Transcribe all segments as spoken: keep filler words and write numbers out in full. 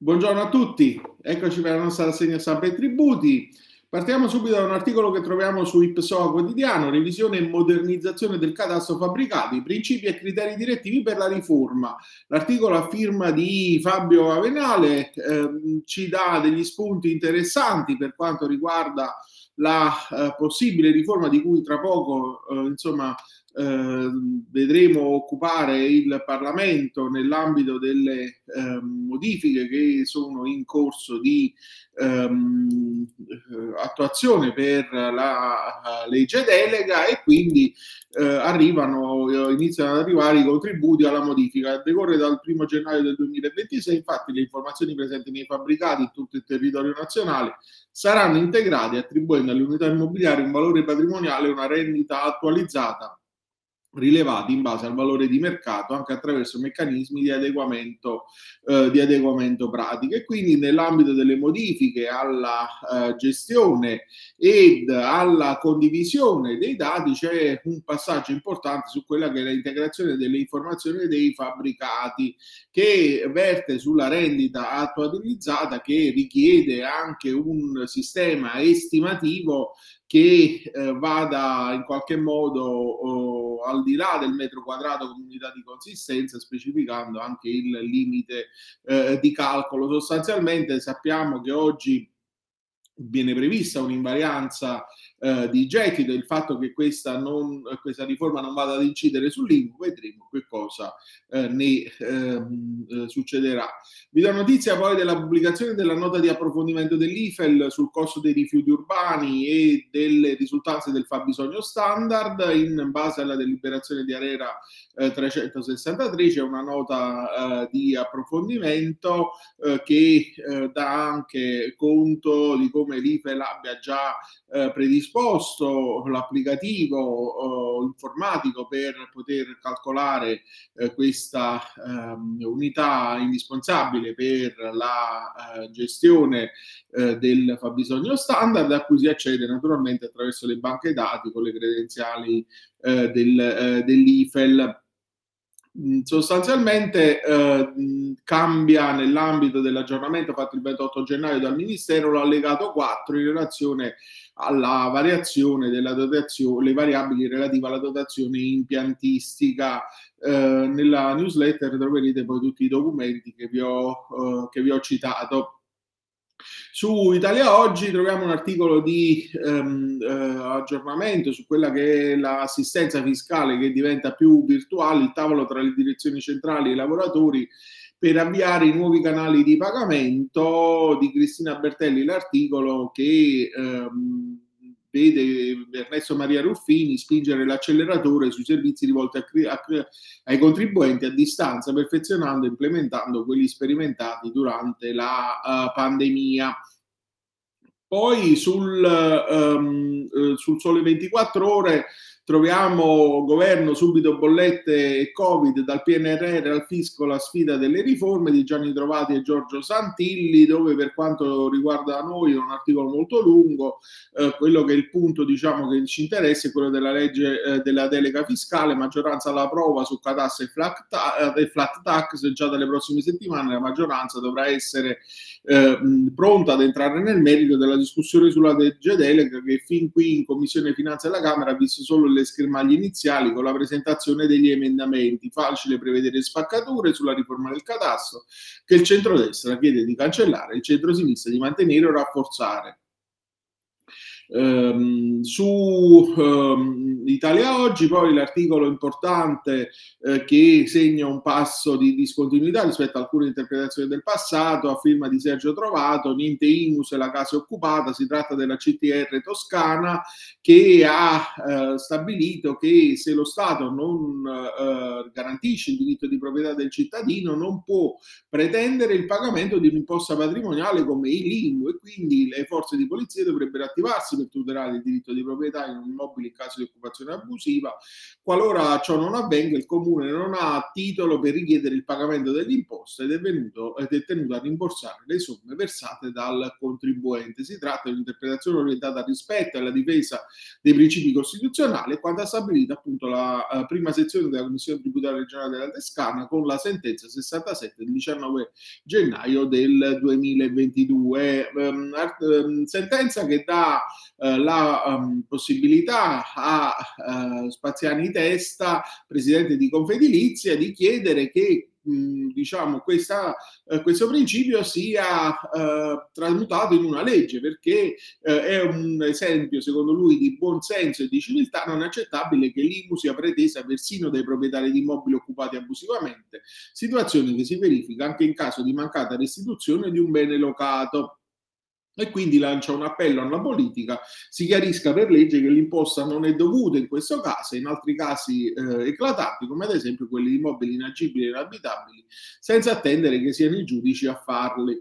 Buongiorno a tutti, eccoci per la nostra rassegna stampa e tributi. Partiamo subito da un articolo che troviamo su Ipsoa quotidiano, revisione e modernizzazione del catasto fabbricato, i principi e criteri direttivi per la riforma. L'articolo a firma di Fabio Avenale eh, ci dà degli spunti interessanti per quanto riguarda la eh, possibile riforma di cui tra poco eh, insomma eh, vedremo occupare il Parlamento nell'ambito delle eh, modifiche che sono in corso di ehm, attuazione per la legge delega, e quindi eh, arrivano, iniziano ad arrivare i contributi alla modifica. A decorre dal primo gennaio del duemilaventisei, infatti, le informazioni presenti nei fabbricati in tutto il territorio nazionale saranno integrate, attribuendo all'unità immobiliare un valore patrimoniale e una rendita attualizzata, rilevati in base al valore di mercato anche attraverso meccanismi di adeguamento, eh, di adeguamento pratico. E quindi nell'ambito delle modifiche alla eh, gestione ed alla condivisione dei dati c'è un passaggio importante su quella che è l'integrazione delle informazioni dei fabbricati, che verte sulla rendita attualizzata, che richiede anche un sistema estimativo che eh, vada in qualche modo oh, al di là del metro quadrato come unità di consistenza, specificando anche il limite eh, di calcolo. Sostanzialmente sappiamo che oggi viene prevista un'invarianza eh, di gettito, il fatto che questa, non, questa riforma non vada ad incidere sull'I M U, vedremo che cosa eh, ne eh, succederà. Vi do notizia poi della pubblicazione della nota di approfondimento dell'I F E L sul costo dei rifiuti urbani e delle risultanze del fabbisogno standard. In base alla deliberazione di Arera eh, trecentosessantatré c'è una nota eh, di approfondimento eh, che eh, dà anche conto di come come l'I F E L abbia già eh, predisposto l'applicativo eh, informatico per poter calcolare eh, questa eh, unità indispensabile per la eh, gestione eh, del fabbisogno standard, a cui si accede naturalmente attraverso le banche dati con le credenziali eh, del, eh, dell'I F E L. Sostanzialmente eh, cambia nell'ambito dell'aggiornamento fatto il ventotto gennaio dal Ministero l'allegato quattro in relazione alla variazione della dotazione, le variabili relative alla dotazione impiantistica. Eh, nella newsletter troverete poi tutti i documenti che vi ho, eh, che vi ho citato. Su Italia Oggi troviamo un articolo di ehm, eh, aggiornamento su quella che è l'assistenza fiscale, che diventa più virtuale, il tavolo tra le direzioni centrali e i lavoratori per avviare i nuovi canali di pagamento, di Cristina Bertelli l'articolo, che ehm, vede Ernesto Maria Ruffini spingere l'acceleratore sui servizi rivolti a cri- a cri- ai contribuenti a distanza, perfezionando e implementando quelli sperimentati durante la uh, pandemia. Poi sul, um, sul Sole ventiquattro Ore troviamo governo, subito bollette e Covid, dal P N R R al fisco la sfida delle riforme, di Gianni Trovati e Giorgio Santilli, dove per quanto riguarda noi è un articolo molto lungo. Eh, quello che è il punto, diciamo, che ci interessa è quello della legge eh, della delega fiscale, maggioranza alla prova su Catasto e Flat, ta- e Flat Tax. Già dalle prossime settimane la maggioranza dovrà essere eh, pronta ad entrare nel merito della discussione sulla legge delega, che fin qui in Commissione Finanze alla Camera ha visto solo le schermaglie iniziali con la presentazione degli emendamenti. Facile prevedere spaccature sulla riforma del catasto, che il centrodestra chiede di cancellare, il centrosinistra di mantenere o rafforzare. Um, su um, Italia Oggi poi l'articolo importante eh, che segna un passo di discontinuità rispetto a alcune interpretazioni del passato, a firma di Sergio Trovato, niente Imu se la casa è occupata, si tratta della C T R toscana, che ha eh, stabilito che se lo Stato non eh, garantisce il diritto di proprietà del cittadino non può pretendere il pagamento di un'imposta patrimoniale come l'Imu, e quindi le forze di polizia dovrebbero attivarsi per tutelare il diritto di proprietà in un immobile in caso di occupazione abusiva. Qualora ciò non avvenga, il comune non ha titolo per richiedere il pagamento dell'imposta imposta ed è, venuto, ed è tenuto a rimborsare le somme versate dal contribuente. Si tratta di un'interpretazione orientata al rispetto e alla difesa dei principi costituzionali, quanto ha stabilito appunto la eh, prima sezione della Commissione Tributaria Regionale della Toscana con la sentenza sessantasette del diciannove gennaio del duemilaventidue. Ehm, ehm, sentenza che dà eh, la ehm, possibilità a eh, Spaziani Testa, presidente di Confedilizia, di chiedere che mh, diciamo questa, eh, questo principio sia eh, tramutato in una legge, perché eh, è un esempio secondo lui di buonsenso e di civiltà non accettabile che l'Imu sia pretesa persino dai proprietari di immobili occupati abusivamente, situazione che si verifica anche in caso di mancata restituzione di un bene locato. E quindi lancia un appello alla politica, si chiarisca per legge che l'imposta non è dovuta in questo caso e in altri casi eh, eclatanti, come ad esempio quelli di immobili inagibili e inabitabili, senza attendere che siano i giudici a farli.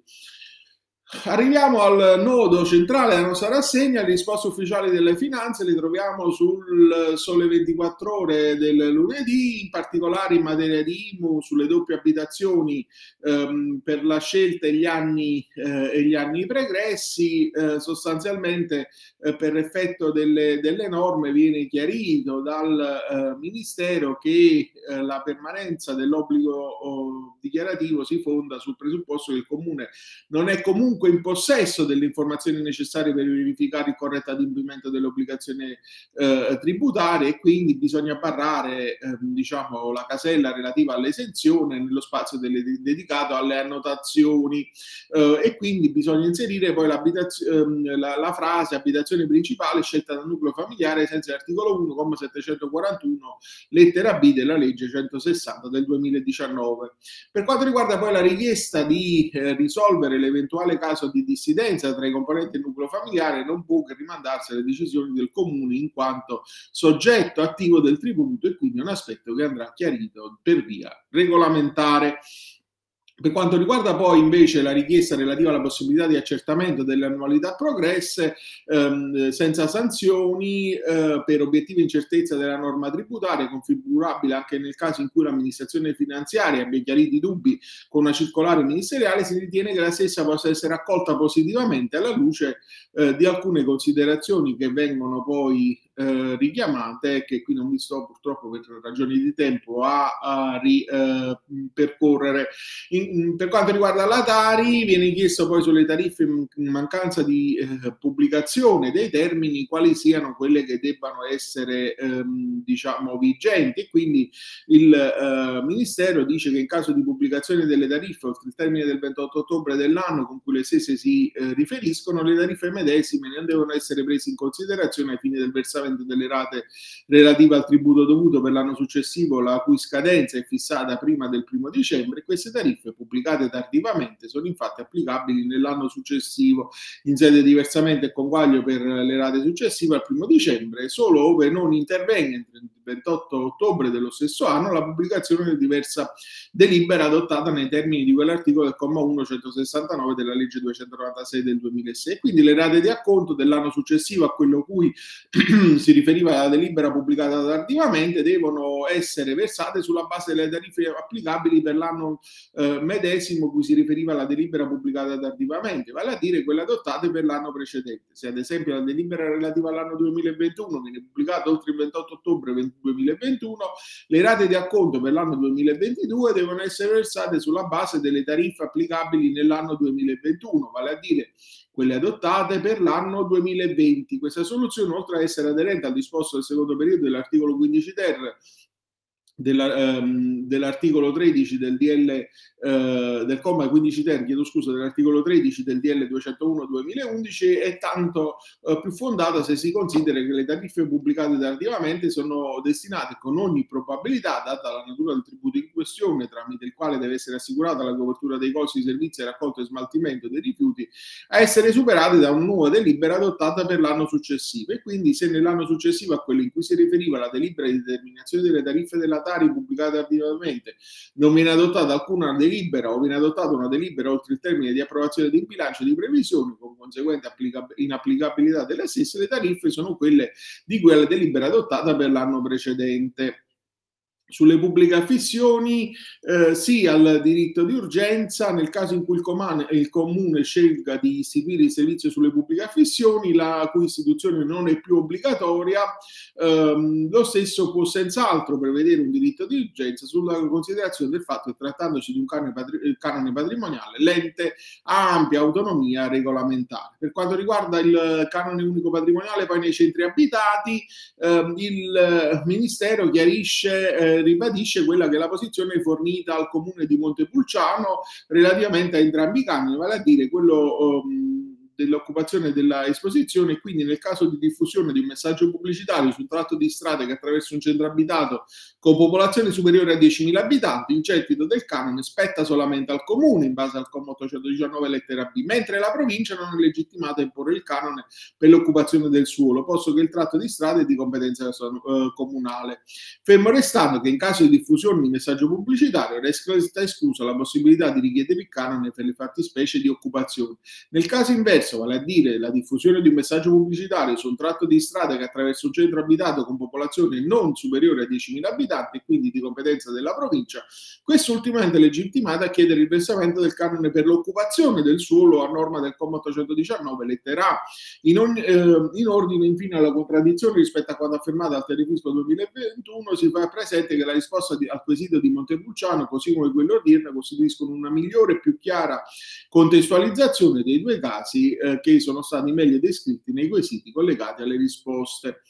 Arriviamo al nodo centrale della nostra rassegna, le risposte ufficiali delle finanze le troviamo sul Sole ventiquattro Ore del lunedì, in particolare in materia di I M U sulle doppie abitazioni ehm, per la scelta e gli anni, eh, e gli anni pregressi, eh, sostanzialmente eh, per effetto delle, delle norme viene chiarito dal eh, Ministero che eh, la permanenza dell'obbligo oh, dichiarativo si fonda sul presupposto che il Comune non è comunque in possesso delle informazioni necessarie per verificare il corretto adempimento delle obbligazioni eh, tributarie e quindi bisogna barrare eh, diciamo, la casella relativa all'esenzione nello spazio delle, de- dedicato alle annotazioni eh, e quindi bisogna inserire poi ehm, la, la frase abitazione principale scelta dal nucleo familiare senza l'articolo uno, comma settecentoquarantuno, lettera B della legge centosessanta del duemiladiciannove. Per quanto riguarda poi la richiesta di eh, risolvere l'eventuale caso di dissidenza tra i componenti del nucleo familiare, non può che rimandarsi alle decisioni del comune in quanto soggetto attivo del tributo, e quindi è un aspetto che andrà chiarito per via regolamentare. Per quanto riguarda poi invece la richiesta relativa alla possibilità di accertamento delle annualità progresse ehm, senza sanzioni eh, per obiettivi incertezza della norma tributaria, configurabile anche nel caso in cui l'amministrazione finanziaria abbia chiarito i dubbi con una circolare ministeriale, si ritiene che la stessa possa essere accolta positivamente alla luce eh, di alcune considerazioni che vengono poi eh, richiamate, che qui non mi sto purtroppo per ragioni di tempo a, a ri, eh, percorrere. In Per quanto riguarda la TARI, viene chiesto poi sulle tariffe in mancanza di eh, pubblicazione dei termini quali siano quelle che debbano essere ehm, diciamo vigenti, e quindi il eh, Ministero dice che in caso di pubblicazione delle tariffe oltre il termine del ventotto ottobre dell'anno con cui le stesse si eh, riferiscono, le tariffe medesime non devono essere prese in considerazione ai fini del versamento delle rate relative al tributo dovuto per l'anno successivo, la cui scadenza è fissata prima del primo dicembre. Queste tariffe pubblicate tardivamente sono infatti applicabili nell'anno successivo in sede di versamento e conguaglio per le rate successive al primo dicembre, solo ove non intervenga entro il ventotto ottobre dello stesso anno la pubblicazione di diversa delibera adottata nei termini di quell'articolo del comma centosessantanove della legge duecentonovantasei del duemilasei. Quindi le rate di acconto dell'anno successivo a quello cui si riferiva la delibera pubblicata tardivamente devono essere versate sulla base delle tariffe applicabili per l'anno eh, medesimo cui si riferiva la delibera pubblicata tardivamente, vale a dire quelle adottate per l'anno precedente. Se ad esempio la delibera relativa all'anno duemilaventuno viene pubblicata oltre il ventotto ottobre duemilaventuno, le rate di acconto per l'anno duemilaventidue devono essere versate sulla base delle tariffe applicabili nell'anno duemilaventuno, vale a dire quelle adottate per l'anno duemilaventi. Questa soluzione, oltre a essere aderente al disposto del secondo periodo dell'articolo quindici ter Della, ehm, dell'articolo tredici del D L eh, del comma quindici ter, chiedo scusa, dell'articolo tredici del D L duecentouno duemilaundici, è tanto eh, più fondata se si considera che le tariffe pubblicate tardivamente sono destinate con ogni probabilità, data la natura del tributo in questione tramite il quale deve essere assicurata la copertura dei costi di servizi e raccolto e smaltimento dei rifiuti, a essere superate da una nuova delibera adottata per l'anno successivo. E quindi se nell'anno successivo a quello in cui si riferiva la delibera di determinazione delle tariffe della pubblicata attivamente non viene adottata alcuna delibera o viene adottata una delibera oltre il termine di approvazione di bilancio di previsione con conseguente applica- inapplicabilità delle stesse, le tariffe sono quelle di quella delibera adottata per l'anno precedente. Sulle pubbliche affissioni, eh, sì al diritto di urgenza, nel caso in cui il comune, il comune scelga di istituire il servizio sulle pubbliche affissioni, la cui istituzione non è più obbligatoria, ehm, lo stesso può senz'altro prevedere un diritto di urgenza sulla considerazione del fatto che, trattandosi di un canone, patri- canone patrimoniale, l'ente ha ampia autonomia regolamentare. Per quanto riguarda il canone unico patrimoniale, poi nei centri abitati, ehm, il Ministero chiarisce eh, ribadisce quella che è la posizione fornita al comune di Montepulciano relativamente a entrambi i canoni, vale a dire quello um, dell'occupazione della esposizione. Quindi, nel caso di diffusione di un messaggio pubblicitario su un tratto di strada che attraversa un centro abitato con popolazione superiore a diecimila abitanti, il gettito del canone spetta solamente al comune in base al comma ottocentodiciannove lettera B, mentre la provincia non è legittimata a imporre il canone per l'occupazione del suolo, posto che il tratto di strada è di competenza eh, comunale, fermo restando che in caso di diffusione di messaggio pubblicitario resta esclusa la possibilità di richiedere il canone per le fattispecie di occupazione. Nel caso inverso, vale a dire la diffusione di un messaggio pubblicitario su un tratto di strada che attraversa un centro abitato con popolazione non superiore a diecimila abitanti e quindi di competenza della provincia, quest'ultima è legittimata a chiedere il versamento del canone per l'occupazione del suolo a norma del comma ottocentodiciannove lettera A. In, ogni, eh, in ordine infine alla contraddizione rispetto a quanto affermato al Telefisco duemilaventuno, si fa presente che la risposta di, al quesito di Montepulciano, così come quella odierna, costituiscono una migliore e più chiara contestualizzazione dei due casi Eh, che sono stati meglio descritti nei quesiti collegati alle risposte.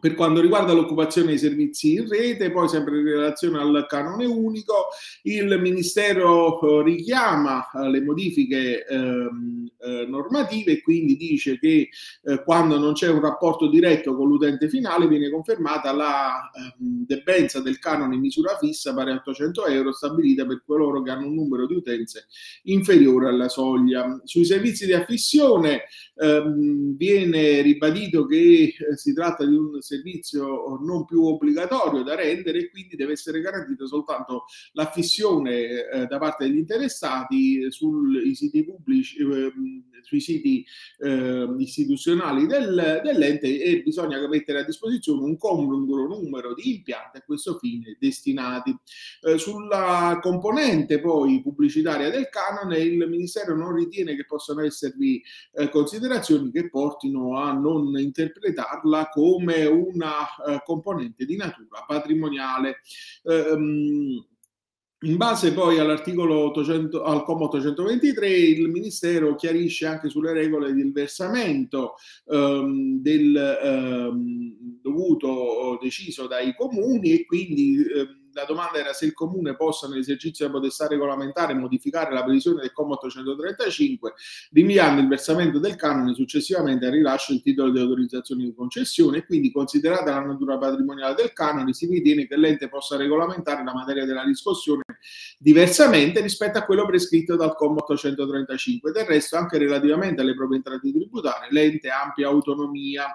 Per quanto riguarda l'occupazione dei servizi in rete, poi sempre in relazione al canone unico, il Ministero richiama le modifiche ehm, eh, normative e quindi dice che eh, quando non c'è un rapporto diretto con l'utente finale viene confermata la ehm, debenza del canone in misura fissa pari a ottocento euro stabilita per coloro che hanno un numero di utenze inferiore alla soglia. Sui servizi di affissione ehm, viene ribadito che eh, si tratta di un servizio non più obbligatorio da rendere e quindi deve essere garantita soltanto l'affissione eh, da parte degli interessati sui siti pubblici, eh, sui siti eh, istituzionali del, dell'ente, e bisogna mettere a disposizione un congruo numero di impianti a questo fine destinati. Eh, sulla componente poi pubblicitaria del canone, il Ministero non ritiene che possano esservi eh, considerazioni che portino a non interpretarla come una uh, componente di natura patrimoniale. Um... In base poi all'articolo ottocento, al comma ottocentoventitré, il Ministero chiarisce anche sulle regole del versamento ehm, del ehm, dovuto deciso dai comuni, e quindi ehm, la domanda era se il comune possa, nell'esercizio della potestà regolamentare, modificare la previsione del comma ottocentotrentacinque, rinviando il versamento del canone successivamente al rilascio del titolo di autorizzazione di concessione. E quindi, considerata la natura patrimoniale del canone, si ritiene che l'ente possa regolamentare la materia della riscossione diversamente rispetto a quello prescritto dal comma ottocentotrentacinque. Del resto, anche relativamente alle proprie entrate tributarie, l'ente ha ampia autonomia.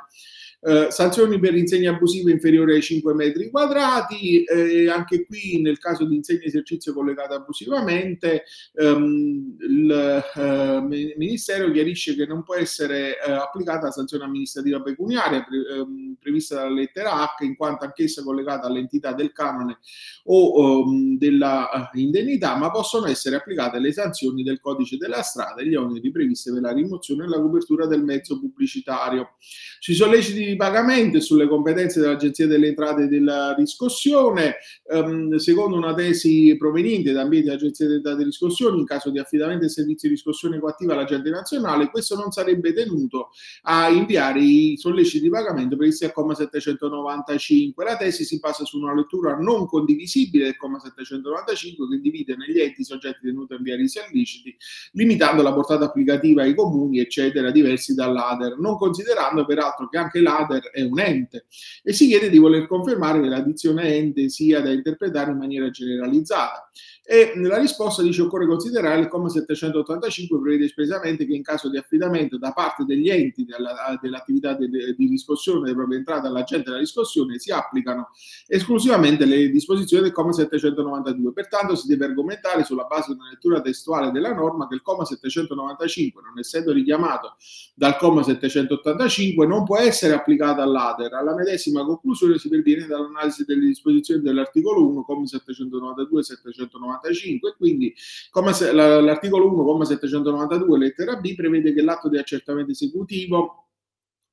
Eh, sanzioni per insegne abusive inferiori ai cinque metri quadrati, eh, anche qui nel caso di insegne esercizio collegate abusivamente ehm, il eh, Ministero chiarisce che non può essere eh, applicata la sanzione amministrativa pecuniaria pre, ehm, prevista dalla lettera H, in quanto anch'essa collegata all'entità del canone o ehm, della eh, indennità, ma possono essere applicate le sanzioni del codice della strada e gli oneri previsti per la rimozione e la copertura del mezzo pubblicitario. Ci solleciti pagamento e sulle competenze dell'Agenzia delle Entrate e della Riscossione. Ehm, secondo una tesi proveniente da ambiente dell'Agenzia delle Entrate e Riscossione, in caso di affidamento del servizio di riscossione coattiva all'agente nazionale, questo non sarebbe tenuto a inviare i solleciti di pagamento previsti al comma settecentonovantacinque. La tesi si basa su una lettura non condivisibile del comma settecentonovantacinque, che divide negli enti i soggetti tenuti a inviare i solleciti, limitando la portata applicativa ai comuni, eccetera, diversi dall'A D E R, non considerando peraltro che anche l'A D E R è un ente, e si chiede di voler confermare che la dizione ente sia da interpretare in maniera generalizzata. E nella risposta dice: occorre considerare il comma settecentottantacinque prevede espressamente che in caso di affidamento da parte degli enti della, dell'attività de, de, di riscossione delle proprie entrate all'agente della riscossione si applicano esclusivamente le disposizioni del comma settecentonovantadue. Pertanto si deve argomentare sulla base di una lettura testuale della norma che il comma settecentonovantacinque, non essendo richiamato dal comma settecentottantacinque, non può essere applicata all'A D E R. Alla medesima conclusione si perviene dall'analisi delle disposizioni dell'articolo uno, commi settecentonovantadue e settecentonovantacinque, e quindi come se, l'articolo uno, comma settecentonovantadue, lettera B, prevede che l'atto di accertamento esecutivo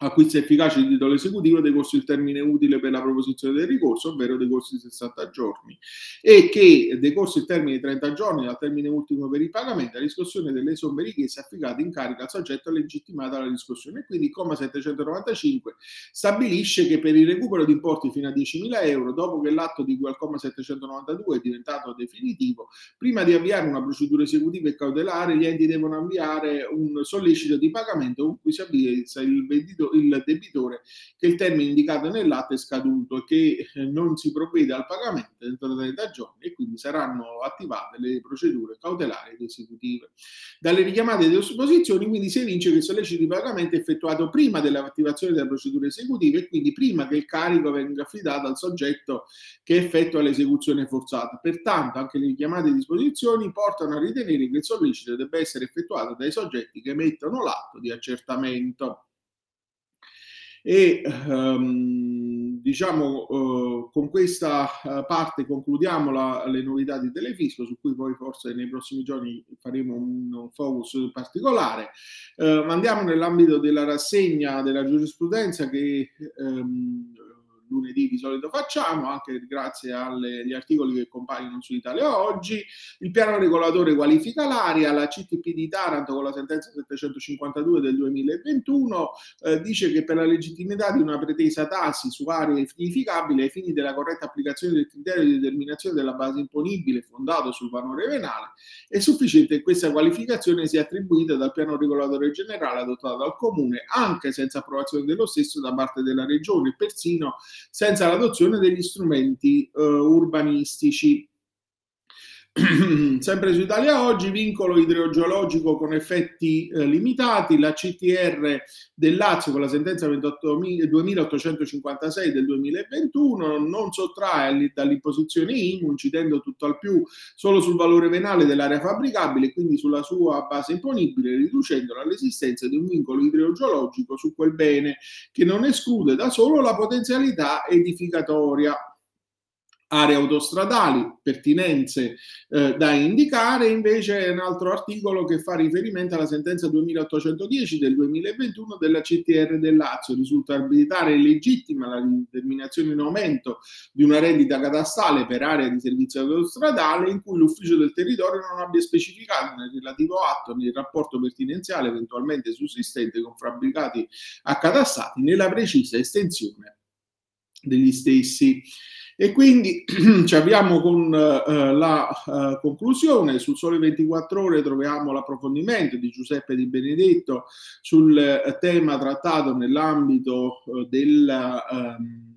acquista efficace di titolo esecutivo decorso il termine utile per la proposizione del ricorso, ovvero decorsi sessanta giorni, e che decorso il termine di trenta giorni dal termine ultimo per il pagamento, la riscossione delle somme richieste affidata in carica al soggetto legittimato alla riscossione. Quindi il comma settecentonovantacinque stabilisce che per il recupero di importi fino a diecimila euro, dopo che l'atto di cui al comma settecentonovantadue è diventato definitivo, prima di avviare una procedura esecutiva e cautelare, gli enti devono avviare un sollecito di pagamento con cui si avvisa il venditore, il debitore, che il termine indicato nell'atto è scaduto e che non si provvede al pagamento entro trenta giorni, e quindi saranno attivate le procedure cautelari ed esecutive. Dalle richiamate disposizioni quindi si evince che il sollecito di pagamento è effettuato prima dell'attivazione della procedura esecutiva e quindi prima che il carico venga affidato al soggetto che effettua l'esecuzione forzata. Pertanto anche le richiamate disposizioni portano a ritenere che il sollecito debba essere effettuato dai soggetti che emettono l'atto di accertamento. E um, diciamo uh, con questa uh, parte concludiamo la, le novità di Telefisco, su cui poi forse nei prossimi giorni faremo un, un focus particolare. Uh, andiamo nell'ambito della rassegna della giurisprudenza che um, lunedì di solito facciamo, anche grazie agli articoli che compaiono su Italia Oggi. Il piano regolatore qualifica l'area, la C T P di Taranto con la sentenza settecentocinquantadue del duemilaventuno eh, dice che per la legittimità di una pretesa tassi su aree edificabili ai fini della corretta applicazione del criterio di determinazione della base imponibile fondato sul valore venale è sufficiente che questa qualificazione sia attribuita dal piano regolatore generale adottato dal Comune, anche senza approvazione dello stesso da parte della Regione, persino senza l'adozione degli strumenti eh, urbanistici. Sempre su Italia Oggi, vincolo idrogeologico con effetti eh, limitati, la C T R del Lazio con la sentenza ventotto duemilaottocentocinquantasei del duemilaventuno non sottrae dall'imposizione Imu, incidendo tutt'al più solo sul valore venale dell'area fabbricabile e quindi sulla sua base imponibile, riducendola all'esistenza di un vincolo idrogeologico su quel bene che non esclude da solo la potenzialità edificatoria. Aree autostradali, pertinenze eh, da indicare, invece è un altro articolo che fa riferimento alla sentenza duemilaottocentodieci del duemilaventuno della C T R del Lazio. Risulta arbitraria e legittima la determinazione in aumento di una rendita catastale per area di servizio autostradale in cui l'ufficio del territorio non abbia specificato nel relativo atto né il rapporto pertinenziale eventualmente sussistente con fabbricati accatastati né la precisa estensione degli stessi. E quindi ci avviamo con eh, la eh, conclusione. Sul Sole ventiquattro Ore troviamo l'approfondimento di Giuseppe Di Benedetto sul eh, tema trattato nell'ambito eh, del... Ehm,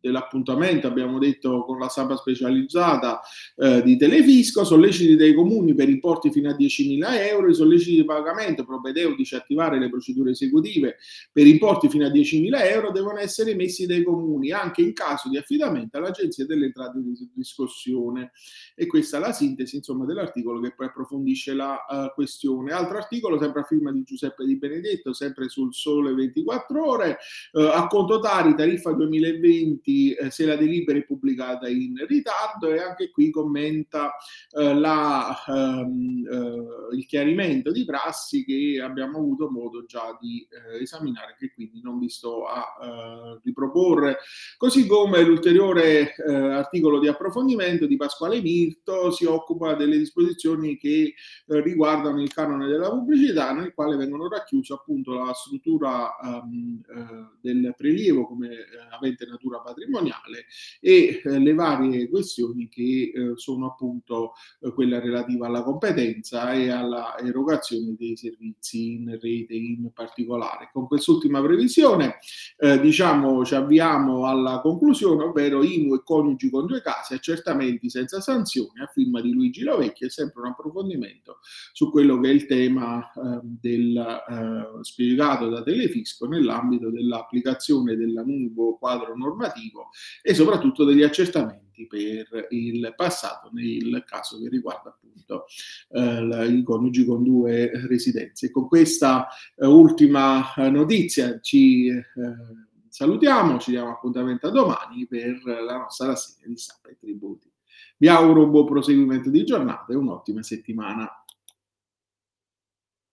dell'appuntamento, abbiamo detto, con la stampa specializzata eh, di Telefisco. Solleciti dei comuni per importi fino a diecimila euro, i solleciti di pagamento propedeutici a attivare le procedure esecutive per importi fino a diecimila euro devono essere emessi dai comuni anche in caso di affidamento all'Agenzia delle Entrate di riscossione. E questa è la sintesi, insomma, dell'articolo che poi approfondisce la uh, questione. Altro articolo sempre a firma di Giuseppe Di Benedetto, sempre sul Sole ventiquattro Ore, uh, a conto TARI tariffa duemilaventi se la delibera è pubblicata in ritardo, e anche qui commenta eh, la, ehm, eh, il chiarimento di prassi che abbiamo avuto modo già di eh, esaminare, che quindi non vi sto a eh, riproporre, così come l'ulteriore eh, articolo di approfondimento di Pasquale Mirto. Si occupa delle disposizioni che eh, riguardano il canone della pubblicità, nel quale vengono racchiusi appunto la struttura ehm, eh, del prelievo come eh, avente natura patrimoniale patrimoniale e eh, le varie questioni che eh, sono appunto eh, quella relativa alla competenza e alla erogazione dei servizi in rete in particolare. Con quest'ultima previsione eh, diciamo ci avviamo alla conclusione, ovvero Imu e coniugi con due casi, accertamenti senza sanzioni, a firma di Luigi Lavecchio, è sempre un approfondimento su quello che è il tema eh, del, eh, spiegato da Telefisco nell'ambito dell'applicazione del nuovo quadro normativo e soprattutto degli accertamenti precedenti per il passato, nel caso che riguarda appunto eh, i coniugi con due residenze. Con questa eh, ultima notizia ci eh, salutiamo, ci diamo appuntamento a domani per la nostra rassegna di Stampa e Tributi. Vi auguro un buon proseguimento di giornata e un'ottima settimana.